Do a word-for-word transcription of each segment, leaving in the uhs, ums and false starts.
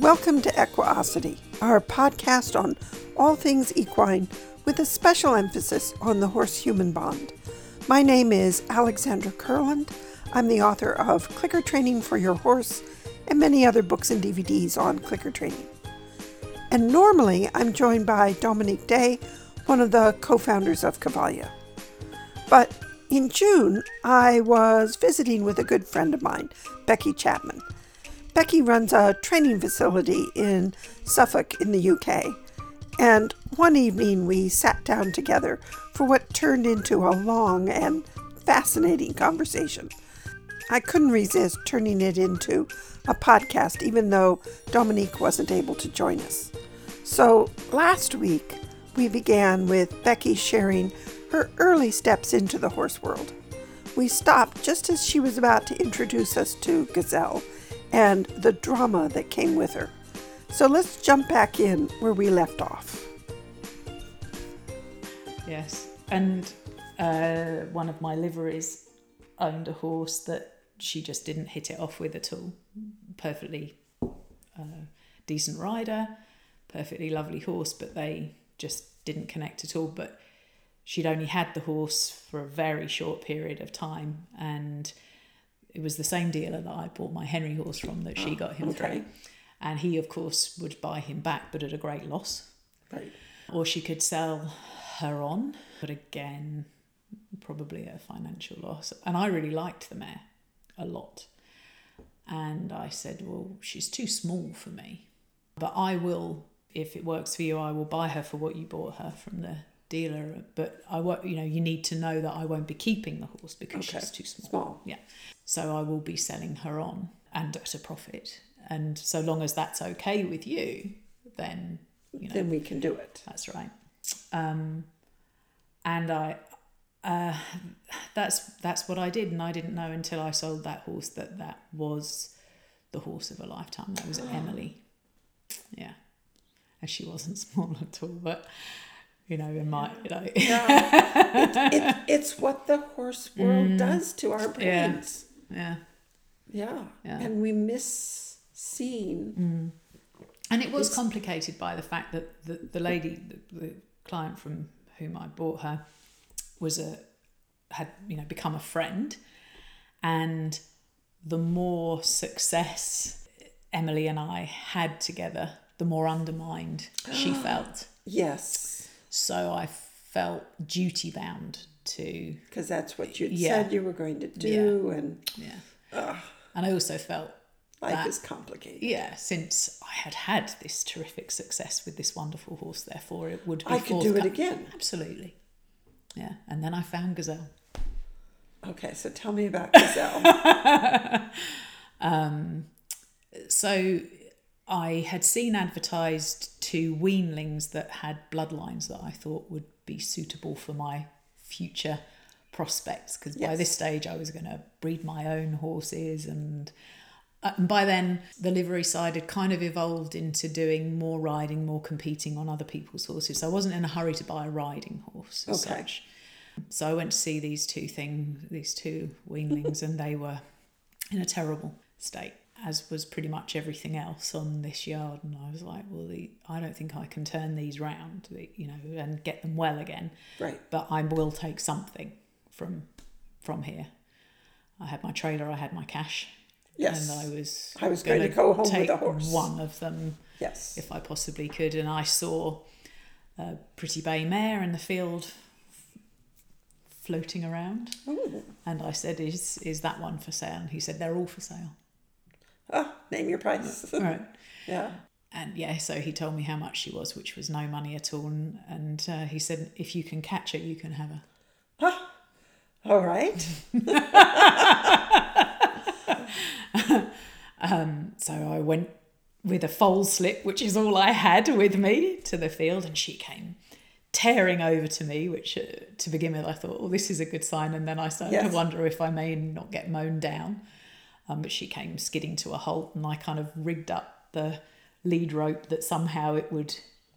Welcome to Equiosity, our podcast on all things equine with a special emphasis on the horse-human bond. My name is Alexandra Kurland. I'm the author of Clicker Training for Your Horse and many other books and D V Ds on clicker training. And normally I'm joined by Dominique Day, one of the co-founders of Cavalia. But in June, I was visiting with a good friend of mine, Becky Chapman. Becky runs a training facility in Suffolk in the U K, and one evening we sat down together for what turned into a long and fascinating conversation. I couldn't resist turning it into a podcast, even though Dominique wasn't able to join us. So last week, we began with Becky sharing her early steps into the horse world. We stopped just as she was about to introduce us to Gazelle and the drama that came with her. So let's jump back in where we left off. Yes, and uh, one of my liveries owned a horse that she just didn't hit it off with at all. Perfectly uh, decent rider, perfectly lovely horse, but they just didn't connect at all. But she'd only had the horse for a very short period of time, and it was the same dealer that I bought my Henry horse from that she oh, got him okay. through. And he, of course, would buy him back, but at a great loss. Right. Or she could sell her on, but again, probably at a financial loss. And I really liked the mare a lot. And I said, well, she's too small for me, but I will, if it works for you, I will buy her for what you bought her from the dealer. But I won't, you know, you need to know that I won't be keeping the horse because okay. she's too small. small. Yeah. So I will be selling her on and at a profit. And so long as that's okay with you, then, you know, then we can do it. That's right. Um, and I, uh, that's, that's what I did. And I didn't know until I sold that horse that that was the horse of a lifetime. That was Emily. Yeah. And she wasn't small at all, but you know, in my, you know, no, it, it, it's what the horse world mm. does to our brains. Yeah. yeah. Yeah. Yeah. And we miss Scene. Mm. And it was it's... complicated by the fact that the, the lady, the, the client from whom I bought her, was a had you know become a friend, and the more success Emily and I had together, the more undermined she felt. Yes. So I felt duty bound to, because that's what you yeah. said you were going to do, yeah. and yeah, Ugh. and I also felt. Life that, is complicated. Yeah, since I had had this terrific success with this wonderful horse, therefore it would be I could do it again. Absolutely. Yeah, and then I found Gazelle. Okay, so tell me about Gazelle. um, so I had seen advertised two weanlings that had bloodlines that I thought would be suitable for my future prospects, because yes. by this stage I was going to breed my own horses and... And by then, the livery side had kind of evolved into doing more riding, more competing on other people's horses. So I wasn't in a hurry to buy a riding horse as okay. such. So I went to see these two things, these two weanlings, and they were in a terrible state, as was pretty much everything else on this yard. And I was like, well, the, I don't think I can turn these round, you know, and get them well again. Right. But I will take something from from here. I had my trailer, I had my cash. Yes, and I was I was going to go home with a horse. One of them, yes, if I possibly could. And I saw a pretty bay mare in the field floating around, Ooh. and I said, "Is is that one for sale?" And he said, "They're all for sale." Ah, oh, name your price. Right. Yeah. And yeah, so he told me how much she was, which was no money at all, and, and uh, he said, "If you can catch her, you can have her." Ah, huh. All right. um, so I went with a foal slip, which is all I had with me, to the field, and she came tearing over to me, which uh, to begin with I thought, oh, this is a good sign, and then I started yes. to wonder if I may not get mown down, um, but she came skidding to a halt, and I kind of rigged up the lead rope that somehow it would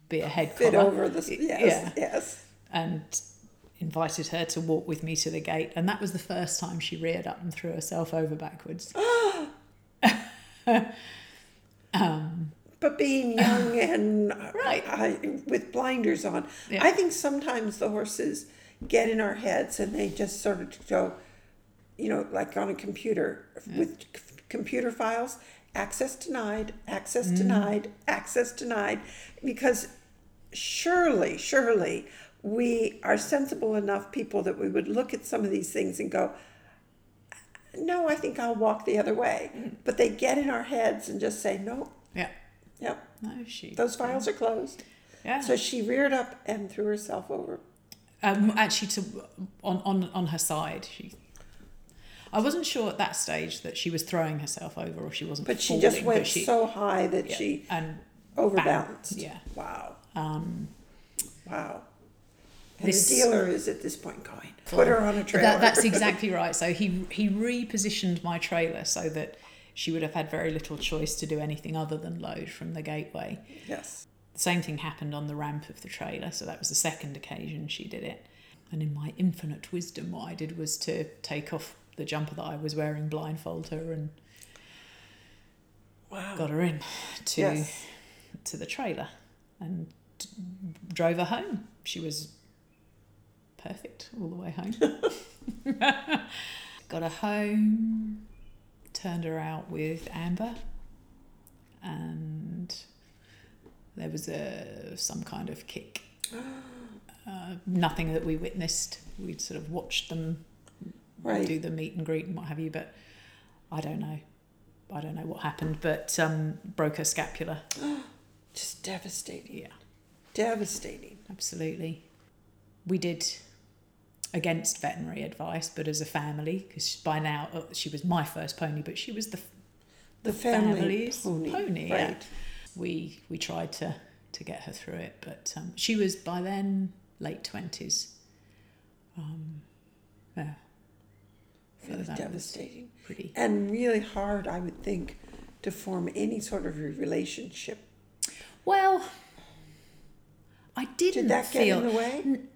be a head collar. Fit over the... Yes, yeah. yes. And invited her to walk with me to the gate, and that was the first time she reared up and threw herself over backwards. um, being young and right. I, with blinders on. Yeah. I think sometimes the horses get in our heads and they just sort of go, you know, like on a computer yeah. with c- computer files, access denied, access mm. denied, access denied, because surely, surely we are sensible enough people that we would look at some of these things and go, no, I think I'll walk the other way. Mm. But they get in our heads and just say, no. Yeah. Yep. No, she. Those files yeah. are closed. Yeah. So she reared up and threw herself over. Um, actually, to on, on, on her side. She. I wasn't sure at that stage that she was throwing herself over or she wasn't. But falling, she just went she, so high that yeah, she and overbalanced. Yeah. Wow. Um, wow. And this, the dealer is at this point going, put her on a trailer. That, that's exactly right. So he he repositioned my trailer so that she would have had very little choice to do anything other than load from the gateway. Yes. The same thing happened on the ramp of the trailer. So that was the second occasion she did it. And in my infinite wisdom, what I did was to take off the jumper that I was wearing, blindfold her, and wow. got her in to yes. to the trailer and d- drove her home. She was perfect all the way home. Got her home, turned her out with Amber, and there was a some kind of kick. Uh, nothing that we witnessed. We'd sort of watched them right. do the meet and greet and what have you, but I don't know. I don't know what happened, but um, broke her scapula. Just devastating. Yeah. Devastating. Absolutely. We did, against veterinary advice, but as a family, because by now oh, she was my first pony, but she was the the, the family family's pony. pony right. yeah. We we tried to, to get her through it, but um, she was by then late twenties. Um, yeah, so really that devastating, was pretty and really hard, I would think, to form any sort of relationship. Well, I didn't. Did that get feel, in the way? N-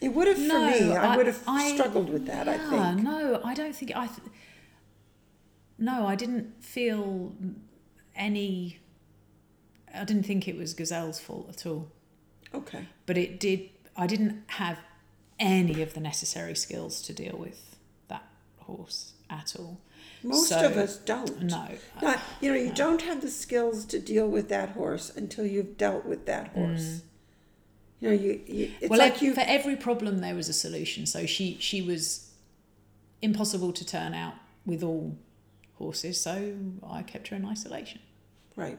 It would have for no, me. I, I would have I, struggled with that, yeah, I think. No, I don't think... I. Th- no, I didn't feel any... I didn't think it was Gazelle's fault at all. Okay. But it did... I didn't have any of the necessary skills to deal with that horse at all. Most so, of us don't. No. no I, you know, you no. don't have the skills to deal with that horse until you've dealt with that horse. Mm. You know, you, you, it's well, like you... for every problem there was a solution. So she, she was impossible to turn out with all horses, so I kept her in isolation. Right.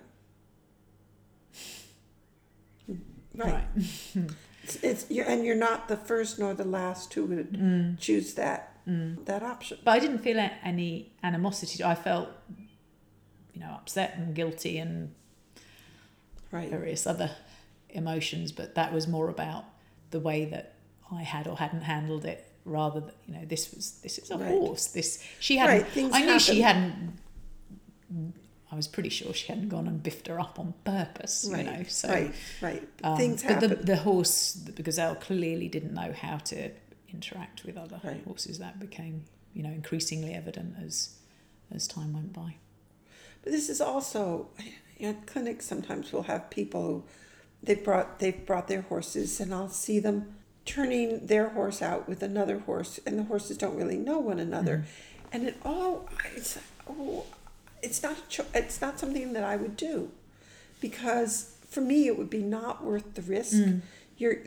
Right. right. it's, it's you're, and you're not the first nor the last who would mm. choose that mm. that option. But I didn't feel any animosity. I felt, you know, upset and guilty and right. various other emotions, but that was more about the way that I had or hadn't handled it, rather than, you know, this was this is a right. horse. This she hadn't. Right, I knew happen. she hadn't. I was pretty sure she hadn't gone and biffed her up on purpose. Right, you know, so right, right. Um, things happen. But the, the horse, the Gazelle, clearly didn't know how to interact with other right. horses. That became, you know, increasingly evident as as time went by. But this is also, you know, clinics sometimes will have people who. They've brought they've brought their horses, and I'll see them turning their horse out with another horse, and the horses don't really know one another, mm. and it all it's oh, it's not it's not something that I would do, because for me it would be not worth the risk. Mm. You're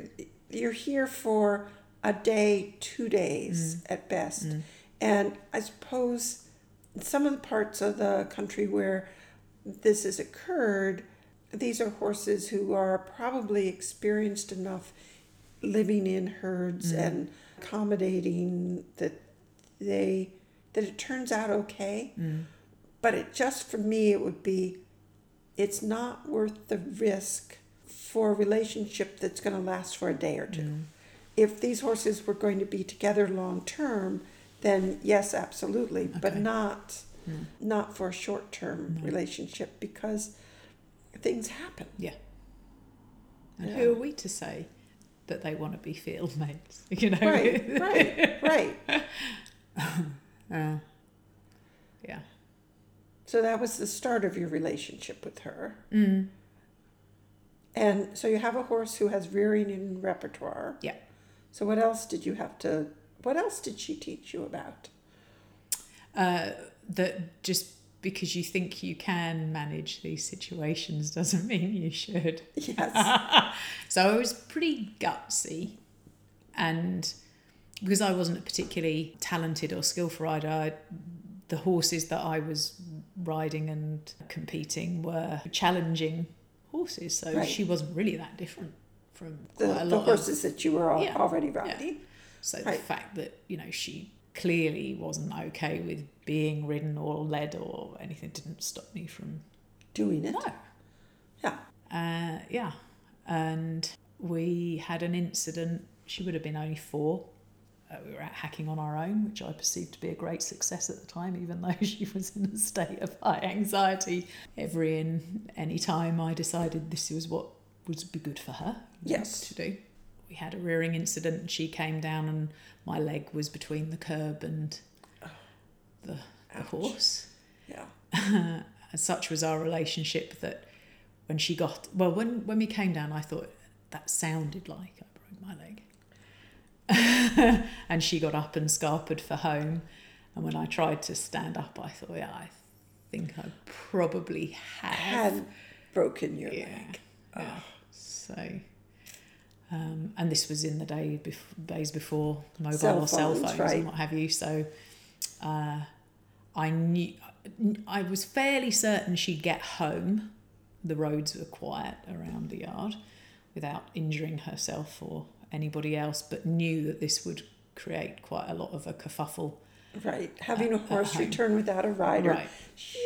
you're here for a day, two days mm. at best, mm. and I suppose in some of the parts of the country where this has occurred. These are horses who are probably experienced enough living in herds mm. and accommodating that they that it turns out okay. Mm. But it just for me it would be it's not worth the risk for a relationship that's going to last for a day or two. Mm. If these horses were going to be together long term, then yes, absolutely, okay. but not mm. not for a short term mm. relationship, because things happen. Yeah. And yeah. who are we to say that they want to be field mates? You know? Right, right, right. uh, yeah. So that was the start of your relationship with her. Mm. And so you have a horse who has rearing in repertoire. Yeah. So what else did you have to, what else did she teach you about? Uh, that just because you think you can manage these situations doesn't mean you should. Yes. So I was pretty gutsy. And because I wasn't a particularly talented or skillful rider, I, the horses that I was riding and competing were challenging horses. So right. she wasn't really that different from the, quite a the lot horses of, that you were all, yeah, already riding. Yeah. So right. the fact that, you know, she clearly wasn't okay with being ridden or led or anything didn't stop me from doing it. No. Yeah. Uh, yeah. And we had an incident. She would have been only four. Uh, we were out hacking on our own, which I perceived to be a great success at the time, even though she was in a state of high anxiety. Every and any time I decided this was what would be good for her. Yes. To do. We had a rearing incident and she came down and my leg was between the curb and the, the horse. Yeah. And such was our relationship that when she got, well, when, when we came down, I thought that sounded like I broke my leg. And she got up and scarpered for home, and when I tried to stand up, I thought, yeah, I think I probably have had broken your yeah, leg. Yeah. Oh. So, um, and this was in the day bef- days before mobile cell or cell phones, phones right. and what have you. So, uh, I knew I was fairly certain she'd get home. The roads were quiet around the yard, without injuring herself or anybody else, but knew that this would create quite a lot of a kerfuffle. Right. Having at, a horse return without a rider, right.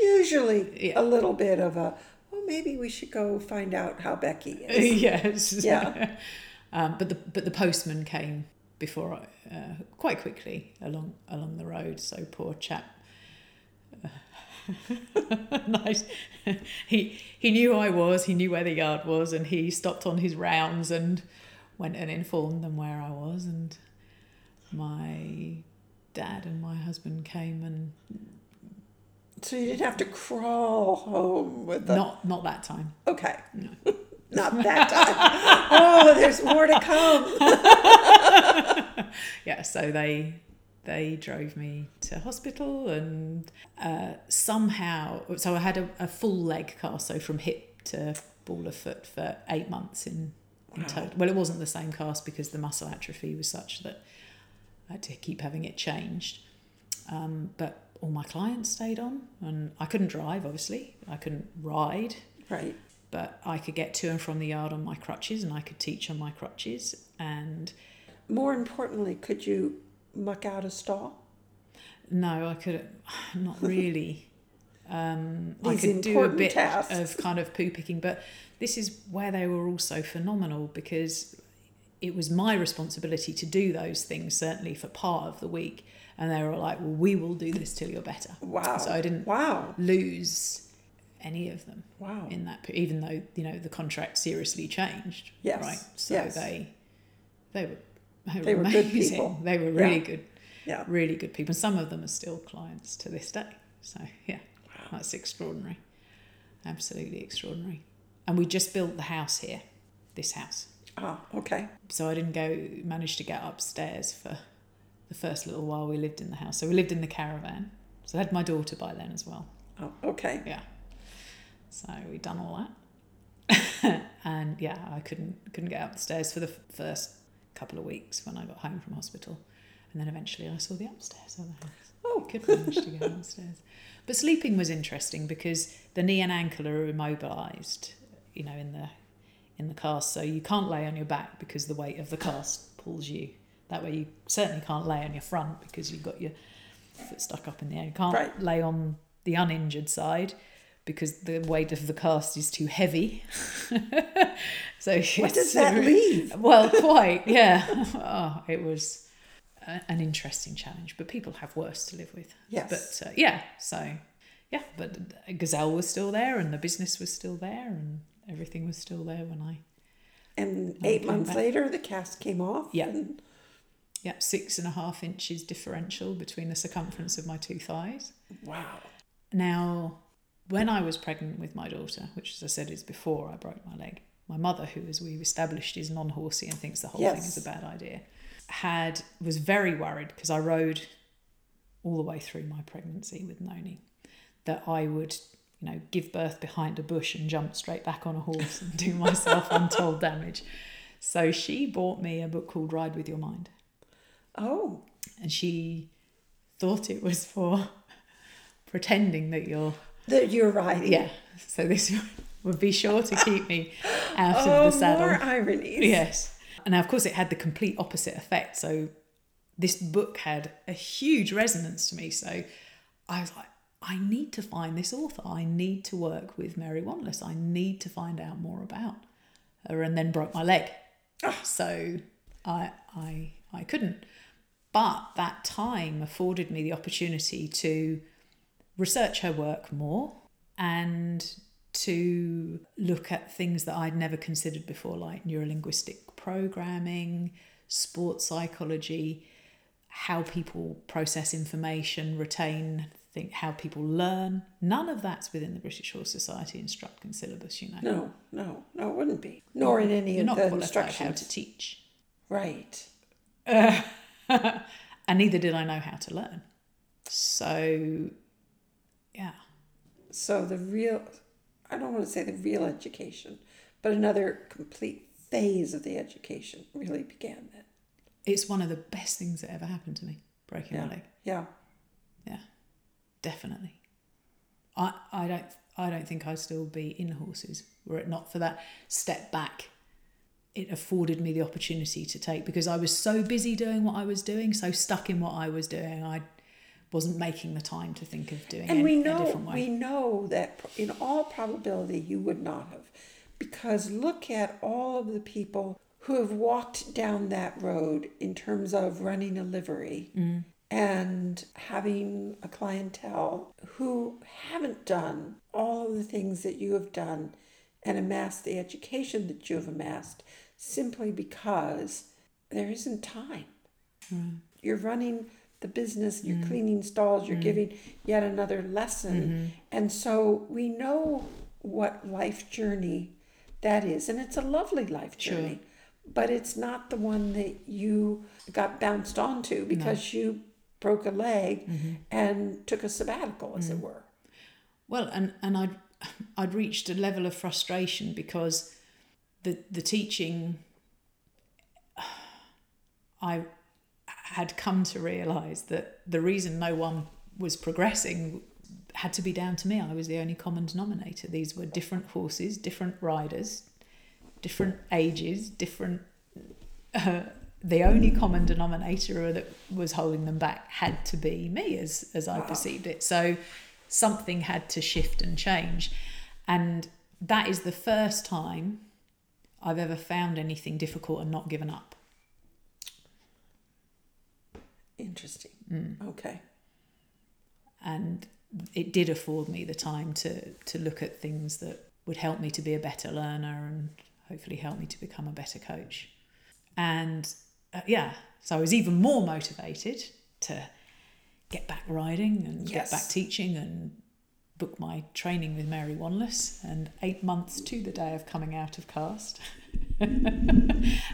usually yeah. a little bit of a, well, maybe we should go find out how Becky is. Yes. Yeah. um, but the but the postman came before I, uh, quite quickly along along the road. So poor chap. Uh, nice. he he knew I was. He knew where the yard was, and he stopped on his rounds and went and informed them where I was, and my dad and my husband came and... So you didn't have to crawl home with the... Not, not that time. Okay. No. Not that time. Oh, there's more to come. Yeah, so they they drove me to hospital, and uh, somehow... So I had a, a full leg cast, so from hip to ball of foot for eight months in... In total. Well, it wasn't the same cast because the muscle atrophy was such that I had to keep having it changed. Um, but all my clients stayed on, and I couldn't drive, obviously. I couldn't ride. Right. But I could get to and from the yard on my crutches, and I could teach on my crutches. And more importantly, could you muck out a stall? No, I couldn't. Not really. Um, I could do a bit tasks. of kind of poo picking, but this is where they were also phenomenal because it was my responsibility to do those things, certainly for part of the week. And they were like, well, we will do this till you're better. Wow. So I didn't wow. lose any of them. Wow. In that, even though, you know, the contract seriously changed. Yes. Right. So yes. they, they were, they, they were, were good people. They were really yeah. good, yeah. really good people. And some of them are still clients to this day. So yeah. That's extraordinary. Absolutely extraordinary. And we just built the house here, this house. Oh, okay. So I didn't go, manage to get upstairs for the first little while we lived in the house. So we lived in the caravan. So I had my daughter by then as well. Oh, okay. Yeah. So we'd done all that. And yeah, I couldn't couldn't get up the stairs for the f- first couple of weeks when I got home from hospital. And then eventually I saw the upstairs of the house. Oh, I could manage to get downstairs. But sleeping was interesting because the knee and ankle are immobilised, you know, in the in the cast. So you can't lay on your back because the weight of the cast pulls you. That way you certainly can't lay on your front because you've got your foot stuck up in the air. You can't right. lay on the uninjured side because the weight of the cast is too heavy. So what does that uh, leave? Well, quite, yeah. Oh, it was... an interesting challenge, but people have worse to live with. Yes. But uh, yeah, so yeah, but Gazelle was still there, and the business was still there, and everything was still there when I. And when eight I months back. later, the cast came off. Yeah. And... Yeah, six and a half inches differential between the circumference of my two thighs. Wow. Now when I was pregnant with my daughter, which, as I said, is before I broke my leg, my mother, who, as we've established, is non-horsey and thinks the whole yes. thing is a bad idea, had was very worried, because I rode all the way through my pregnancy with Noni, that I would, you know, give birth behind a bush and jump straight back on a horse and do myself untold damage. So she bought me a book called Ride with Your Mind. Oh. And she thought it was for pretending that you're... That you're riding. Yeah. So this would be sure to keep me out oh, of the saddle. More ironies. Yes. And now, of course, it had the complete opposite effect. So this book had a huge resonance to me. So I was like, I need to find this author. I need to work with Mary Wanless. I need to find out more about her. And then broke my leg. So I I I couldn't. But that time afforded me the opportunity to research her work more and to look at things that I'd never considered before, like neuro-linguistic programming, sports psychology, how people process information, retain, think how people learn. None of that's within the British Horse Society instruction syllabus, you know. No, no, no, it wouldn't be. Nor in any You're of the instructions. How to teach. Right. Uh, and neither did I know how to learn. So, yeah. So the real, I don't want to say the real education, but another complete phase of the education really began then. It's one of the best things that ever happened to me, breaking yeah. my leg. Yeah. Yeah. Definitely. I I don't I don't think I'd still be in horses were it not for that step back. It afforded me the opportunity to take, because I was so busy doing what I was doing, so stuck in what I was doing, I wasn't making the time to think of doing and any, we know, a different way. We know that in all probability you would not have, because look at all of the people who have walked down that road in terms of running a livery. Mm. And having a clientele who haven't done all of the things that you have done and amassed the education that you have amassed, simply because there isn't time. Mm. You're running the business, you're mm. cleaning stalls, you're mm. giving yet another lesson. Mm-hmm. And so we know what life journey that is. And it's a lovely life journey. Sure. But it's not the one that you got bounced onto because no. you broke a leg mm-hmm. and took a sabbatical, as mm. it were. Well, and, and I'd, I'd reached a level of frustration because the the teaching, I had come to realise that the reason no one was progressing had to be down to me. I was the only common denominator. These were different horses, different riders, different ages, different... Uh, the only common denominator that was holding them back had to be me, as as I wow. perceived it. So something had to shift and change. And that is the first time I've ever found anything difficult and not given up. Interesting. Mm. Okay. And it did afford me the time to to look at things that would help me to be a better learner and hopefully help me to become a better coach. And uh, yeah, so I was even more motivated to get back riding and yes. get back teaching and book my training with Mary Wanless. And eight months to the day of coming out of cast,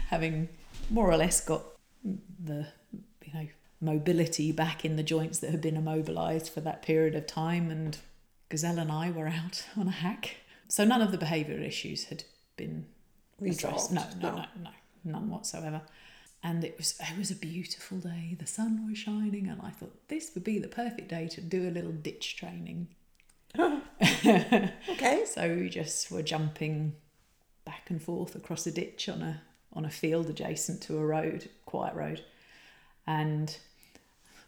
having more or less got the, you know, mobility back in the joints that had been immobilised for that period of time. And Gazelle and I were out on a hack. So none of the behavioural issues had been resolved. No, no, no, no, no, none whatsoever. And it was it was a beautiful day. The sun was shining, and I thought this would be the perfect day to do a little ditch training. Oh. Okay. So we just were jumping back and forth across a ditch on a on a field adjacent to a road, quiet road, and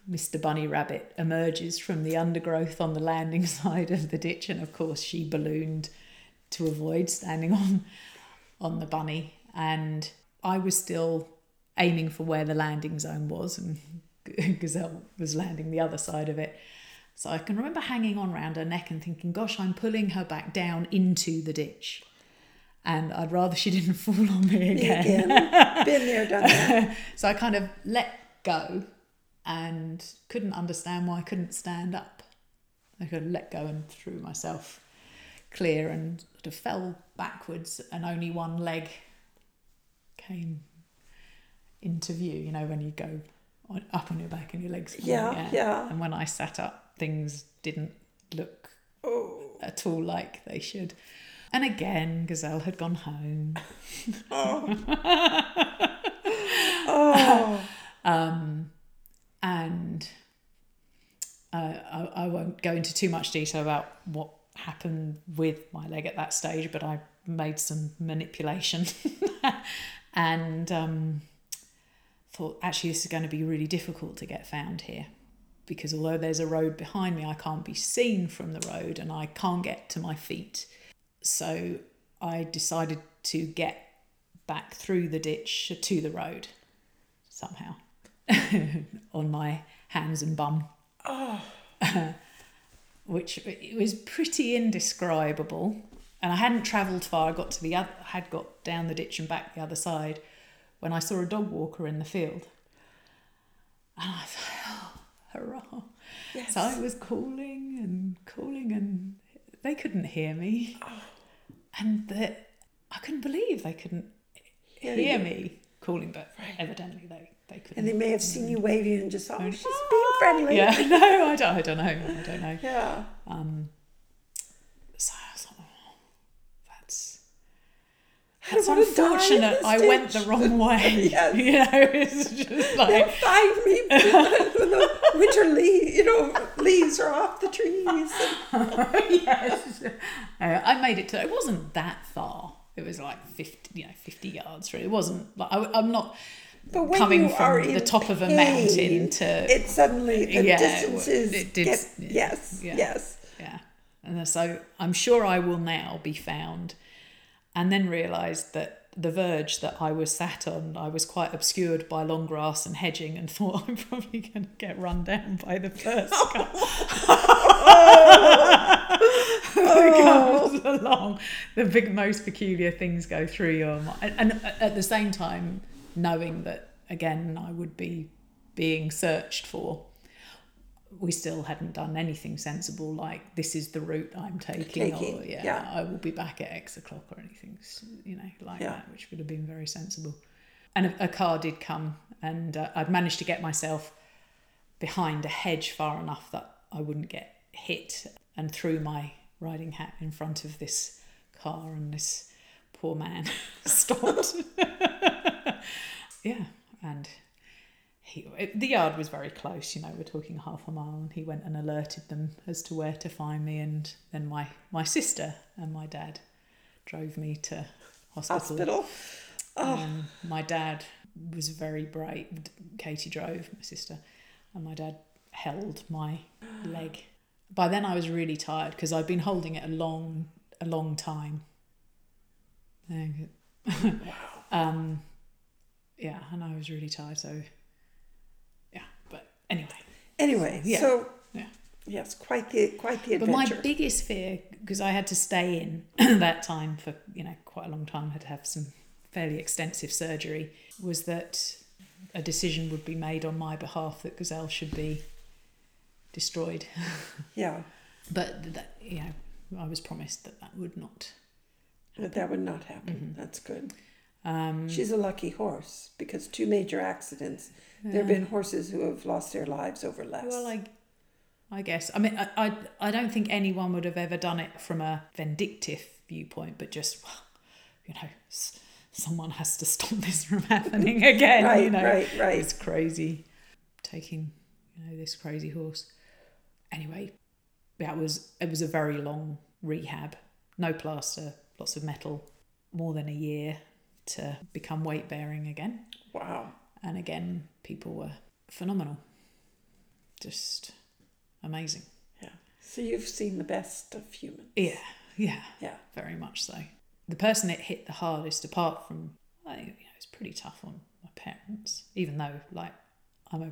Mister Bunny Rabbit emerges from the undergrowth on the landing side of the ditch, and of course she ballooned to avoid standing on on the bunny, and I was still aiming for where the landing zone was, and Gazelle was landing the other side of it. So I can remember hanging on round her neck and thinking, gosh, I'm pulling her back down into the ditch, and I'd rather she didn't fall on me again, again. Been there, done that. So I kind of let go and couldn't understand why I couldn't stand up. I could let go and threw myself clear and sort of fell backwards, and only one leg came into view, you know, when you go on, up on your back and your legs come yeah, in the air. Yeah. And when I sat up, things didn't look oh. at all like they should. And again, Gazelle had gone home. oh. oh. um, and uh, I, I won't go into too much detail about what happened with my leg at that stage, but I made some manipulation and um, thought, actually, this is going to be really difficult to get found here, because although there's a road behind me, I can't be seen from the road and I can't get to my feet. So I decided to get back through the ditch to the road somehow on my hands and bum, oh. which it was pretty indescribable. And I hadn't travelled far. I got to the other, had got down the ditch and back the other side when I saw a dog walker in the field. And I thought, oh, hurrah. Yes. So I was calling and calling and they couldn't hear me. Oh. And the, I couldn't believe they couldn't yeah, hear yeah. me calling, but right. evidently they, they couldn't. And they may have seen you waving and just thought, oh, she's being friendly. Yeah, no, I don't, I don't know. I don't know. Yeah. Um, so I was like, oh, that's, that's unfortunate. I ditch. went the wrong way. Yes. You know, it's just like... They'll find me when the winter leaves, you know, leaves are off the trees. yes. Uh, I made it to... It wasn't that far. It was like fifty, you know, fifty yards through. It wasn't like I, I'm not coming from the top of a mountain to. It suddenly the yeah, distances. It did. Get, yes, yeah, yes, yeah. And so I'm sure I will now be found, and then realised that the verge that I was sat on, I was quite obscured by long grass and hedging, and thought I'm probably going to get run down by the first car. Oh. comes along. The big, most peculiar things go through your mind, and, and at the same time knowing that again I would be being searched for. We still hadn't done anything sensible like this is the route I'm taking, taking or yeah, yeah I will be back at X o'clock or anything, you know, like yeah. that, which would have been very sensible. And a, a car did come, and uh, I'd managed to get myself behind a hedge far enough that I wouldn't get hit, and threw my riding hat in front of this car, and this poor man stopped. yeah, and he, it, the yard was very close, you know, we're talking half a mile, and he went and alerted them as to where to find me, and then my, my sister and my dad drove me to hospital. Hospital? Oh. Um, my dad was very brave. Katie drove, my sister, and my dad held my leg. By then I was really tired because I'd been holding it a long, a long time. um, yeah, and I was really tired. So, yeah. But anyway. Anyway, so yeah, so, yeah. yes, quite the quite the adventure. But my biggest fear, because I had to stay in that time for you know quite a long time, I had to have some fairly extensive surgery, was that a decision would be made on my behalf that Gazelle should be destroyed. Yeah. But that, you know, I was promised that that would not happen. That that would not happen. Mm-hmm. That's good. Um, She's a lucky horse, because two major accidents. Uh, there have been horses who have lost their lives over less. Well, I, I guess. I mean, I, I, I don't think anyone would have ever done it from a vindictive viewpoint, but just, well, you know, someone has to stop this from happening again. right, you know, right, right. It's crazy. Taking, you know, this crazy horse. Anyway, that was it was a very long rehab. No plaster, lots of metal, more than a year to become weight bearing again. Wow. And again, people were phenomenal. Just amazing. Yeah. So you've seen the best of humans. Yeah, yeah. Yeah. Very much so. The person it hit the hardest, apart from, I think, you know, it's pretty tough on my parents, even though like I'm a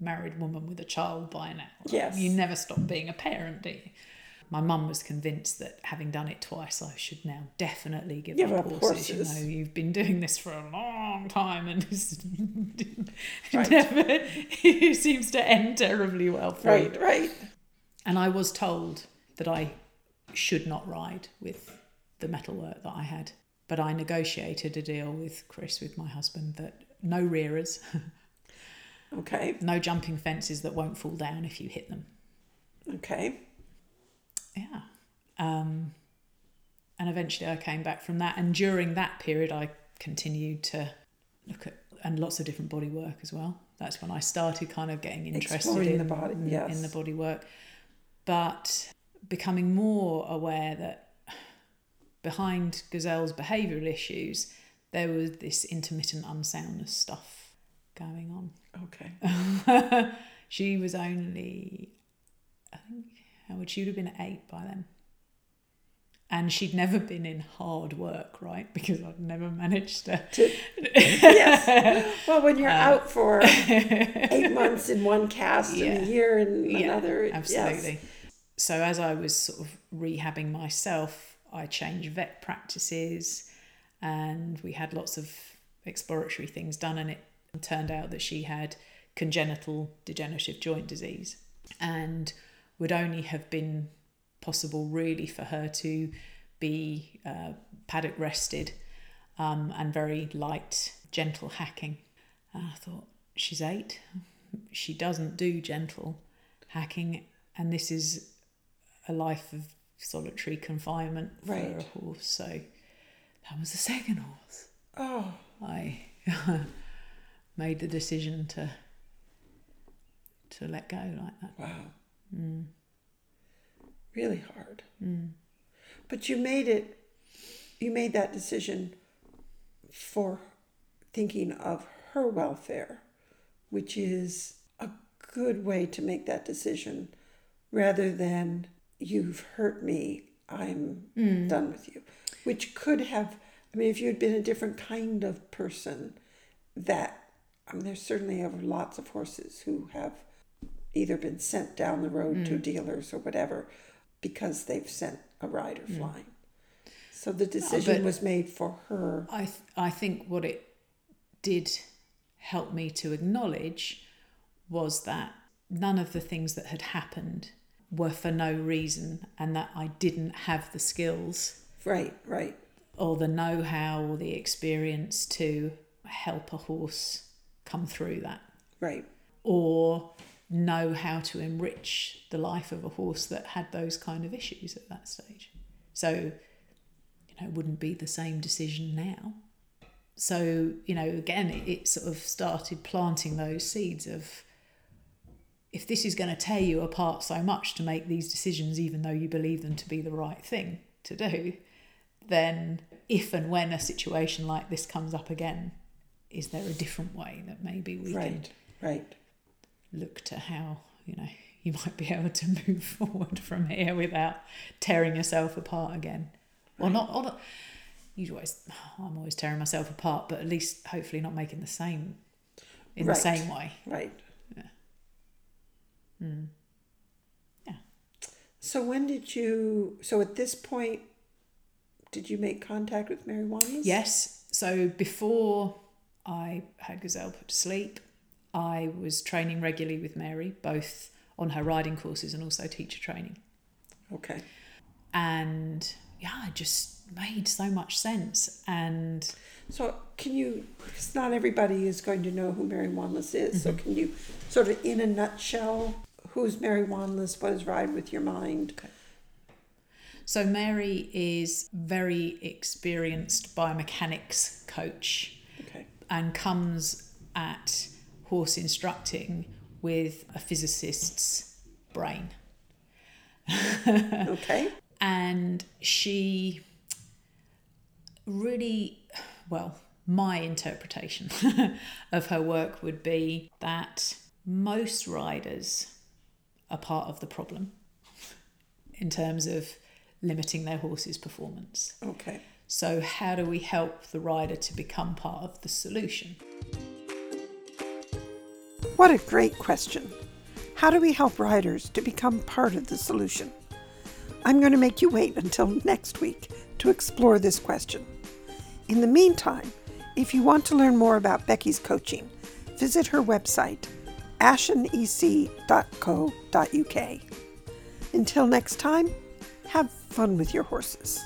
married woman with a child by now. Yes. You never stop being a parent, do you? My mum was convinced that having done it twice, I should now definitely give up horses. horses. You know, you've been doing this for a long time and right. never, it seems to end terribly well for you. Right, right. And I was told that I should not ride with the metalwork that I had. But I negotiated a deal with Chris, with my husband, that no rearers. Okay. No jumping fences that won't fall down if you hit them. Okay. Yeah. Um, and eventually I came back from that. And during that period, I continued to look at, and lots of different body work as well. That's when I started kind of getting interested in the, body, yes. in the body work. But becoming more aware that behind Gazelle's behavioural issues, there was this intermittent unsoundness stuff going on. Okay. She was only, I think, how would she would have been eight by then? And she'd never been in hard work, right? Because I'd never managed to... to yes. Well, when you're uh, out for eight months in one cast yeah, and a year in another. Yeah, absolutely. Yes. So as I was sort of rehabbing myself, I changed vet practices and we had lots of exploratory things done, and it turned out that she had congenital degenerative joint disease and would only have been... possible really for her to be uh, paddock rested um, and very light, gentle hacking. And I thought, she's eight, she doesn't do gentle hacking, and this is a life of solitary confinement for right. a horse. So that was the second horse. Oh, I made the decision to to let go like that. Wow. Mm. Really hard. Mm. But you made it, you made that decision for thinking of her welfare, which is a good way to make that decision rather than you've hurt me, I'm mm. done with you. Which could have, I mean, if you had been a different kind of person, that, I mean, there's certainly lots of horses who have either been sent down the road mm. to dealers or whatever, because they've sent a rider flying. Mm. So the decision no, was made for her. I th- I think what it did help me to acknowledge was that none of the things that had happened were for no reason, and that I didn't have the skills. Right, right. Or the know-how or the experience to help a horse come through that. Right. Or... know how to enrich the life of a horse that had those kind of issues at that stage. So, you know, it wouldn't be the same decision now. So, you know, again, it, it sort of started planting those seeds of, if this is going to tear you apart so much to make these decisions, even though you believe them to be the right thing to do, then if and when a situation like this comes up again, is there a different way that maybe we right, can... right. look to how, you know, you might be able to move forward from here without tearing yourself apart again. Right. Well, not, not you always, I'm always tearing myself apart, but at least hopefully not making the same, in right. the same way. Right. Yeah. Mm. Yeah. So when did you, so at this point, did you make contact with Mary Wanless? Yes. So before I had Gazelle put to sleep, I was training regularly with Mary, both on her riding courses and also teacher training. Okay. And yeah, it just made so much sense. And so can you, because not everybody is going to know who Mary Wanless is, mm-hmm. so can you sort of in a nutshell, who's Mary Wanless, what is Ride With Your Mind? Okay. So Mary is very experienced biomechanics coach. Okay. And comes at... horse instructing with a physicist's brain. Okay. And she really, well, my interpretation of her work would be that most riders are part of the problem in terms of limiting their horse's performance. Okay. So how do we help the rider to become part of the solution? What a great question. How do we help riders to become part of the solution? I'm going to make you wait until next week to explore this question. In the meantime, if you want to learn more about Becky's coaching, visit her website, ashen e c dot co dot u k. Until next time, Have fun with your horses.